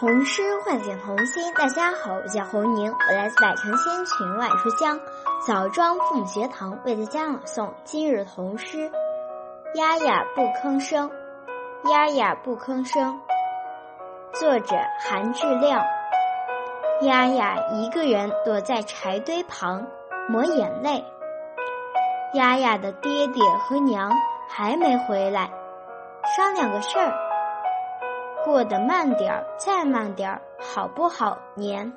红诗唤醒童心。大家好，我叫侯宁，我来自百城千群万书香枣庄父母学堂，为大家朗诵今日童诗。鸦呀不吭声，鸦呀不吭声。作者韩志亮。鸦呀一个人躲在柴堆旁抹眼泪，鸦呀的爹爹和娘还没回来，商量个事儿，过得慢点儿，再慢点儿，好不好年？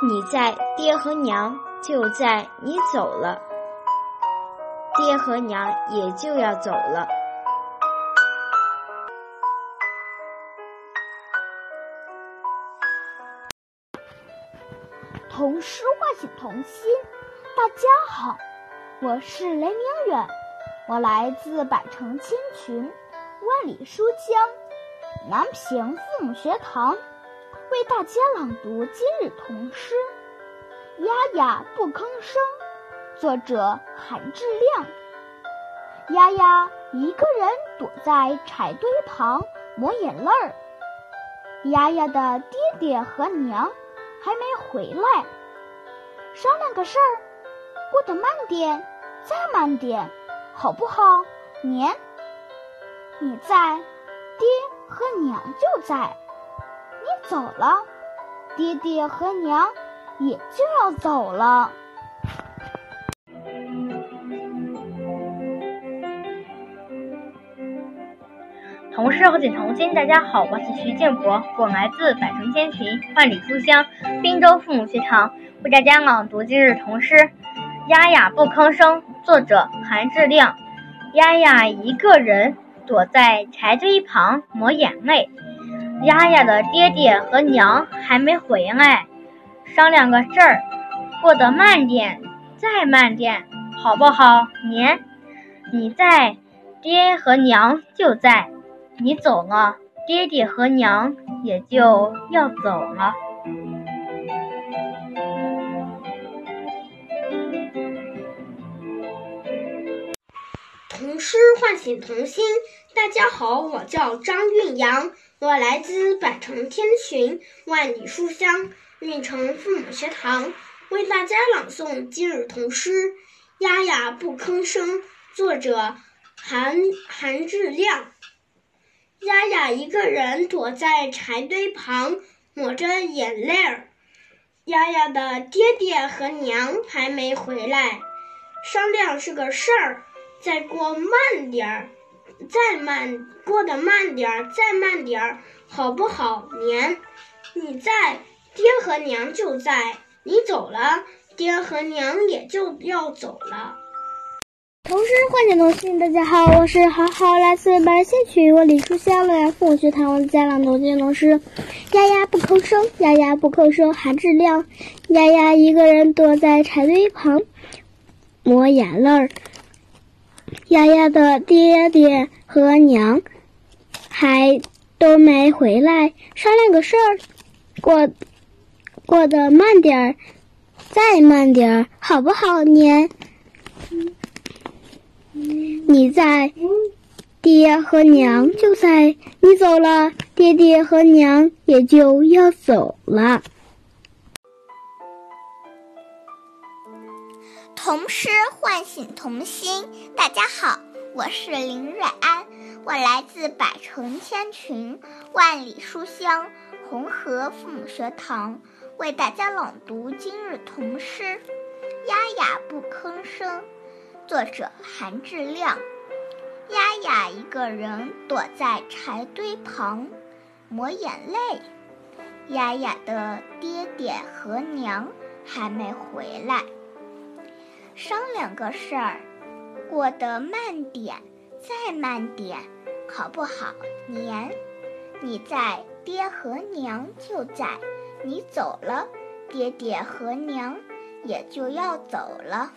你在，爹和娘就在你走了，爹和娘也就要走了。童诗唤醒童心。大家好，我是雷明远，我来自百城千群万里书香南平父母学堂，为大家朗读今日童诗《鸦呀不吭声》，作者韩志亮。鸦呀一个人躲在柴堆旁抹眼泪儿，鸦呀的爹爹和娘还没回来，商量个事儿，过得慢点，再慢点，好不好年？你在，爹和娘就在，你走了，爹爹和娘也就要走了。童诗唤醒童心。大家好，我是徐建博，我来自百城千群万里书香滨州父母学堂，为大家朗读今日童诗《鸦呀不吭声》，作者韩志亮。鸦呀一个人躲在柴堆旁抹眼泪，鸦呀的爹爹和娘还没回来，商量个事儿，过得慢点，再慢点，好不好年？你在，爹和娘就在，你走了，爹爹和娘也就要走了。童诗唤醒童心。大家好，我叫张运阳，我来自百城千群万里书香运城父母学堂，为大家朗诵今日童诗《鸦呀不吭声》，作者韩志亮。鸦呀一个人躲在柴堆旁抹着眼泪儿，鸦呀的爹爹和娘还没回来，商量是个事儿，再过慢点儿，过得慢点儿，再慢点儿，好不好年？你在，爹和娘就在，你走了，爹和娘也就要走了。童诗唤醒童心。大家好，我是豪豪，来自百城千群万里书香乐园父母学堂，我的家长读今日童诗《鸦呀不吭声》。鸦呀不吭声，韩志亮。鸦呀一个人躲在柴堆旁抹眼泪儿，鸦呀的爹爹和娘还都没回来，商量个事儿，过得慢点儿，再慢点儿，好不好年？你在，爹和娘就在，你走了，爹爹和娘也就要走了。童诗唤醒童心。大家好，我是林瑞安，我来自百城千群万里书香红河父母学堂，为大家朗读今日童诗《鸦呀不吭声》，作者韩志亮。鸦呀一个人躲在柴堆旁抹眼泪，鸦呀的爹爹和娘还没回来，商量个事儿，过得慢点，再慢点，好不好年？你在，爹和娘就在，你走了，爹爹和娘也就要走了。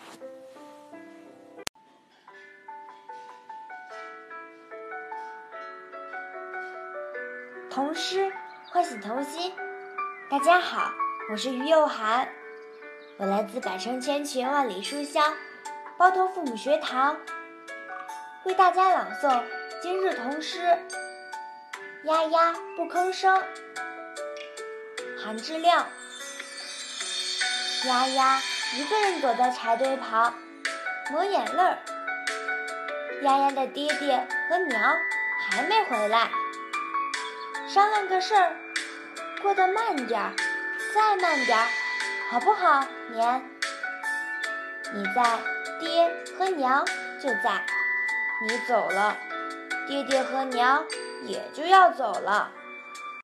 童诗唤醒童心。大家好，我是于幼涵，我来自百城千群万里书香包头父母学堂，为大家朗诵今日童诗《呀呀不吭声。韩志亮，呀呀一个人躲在柴堆旁抹眼泪儿。丫丫的爹爹和娘还没回来，商量个事儿，过得慢点儿，再慢点儿，好不好？年，你在，爹和娘就在；你走了，爹爹和娘也就要走了。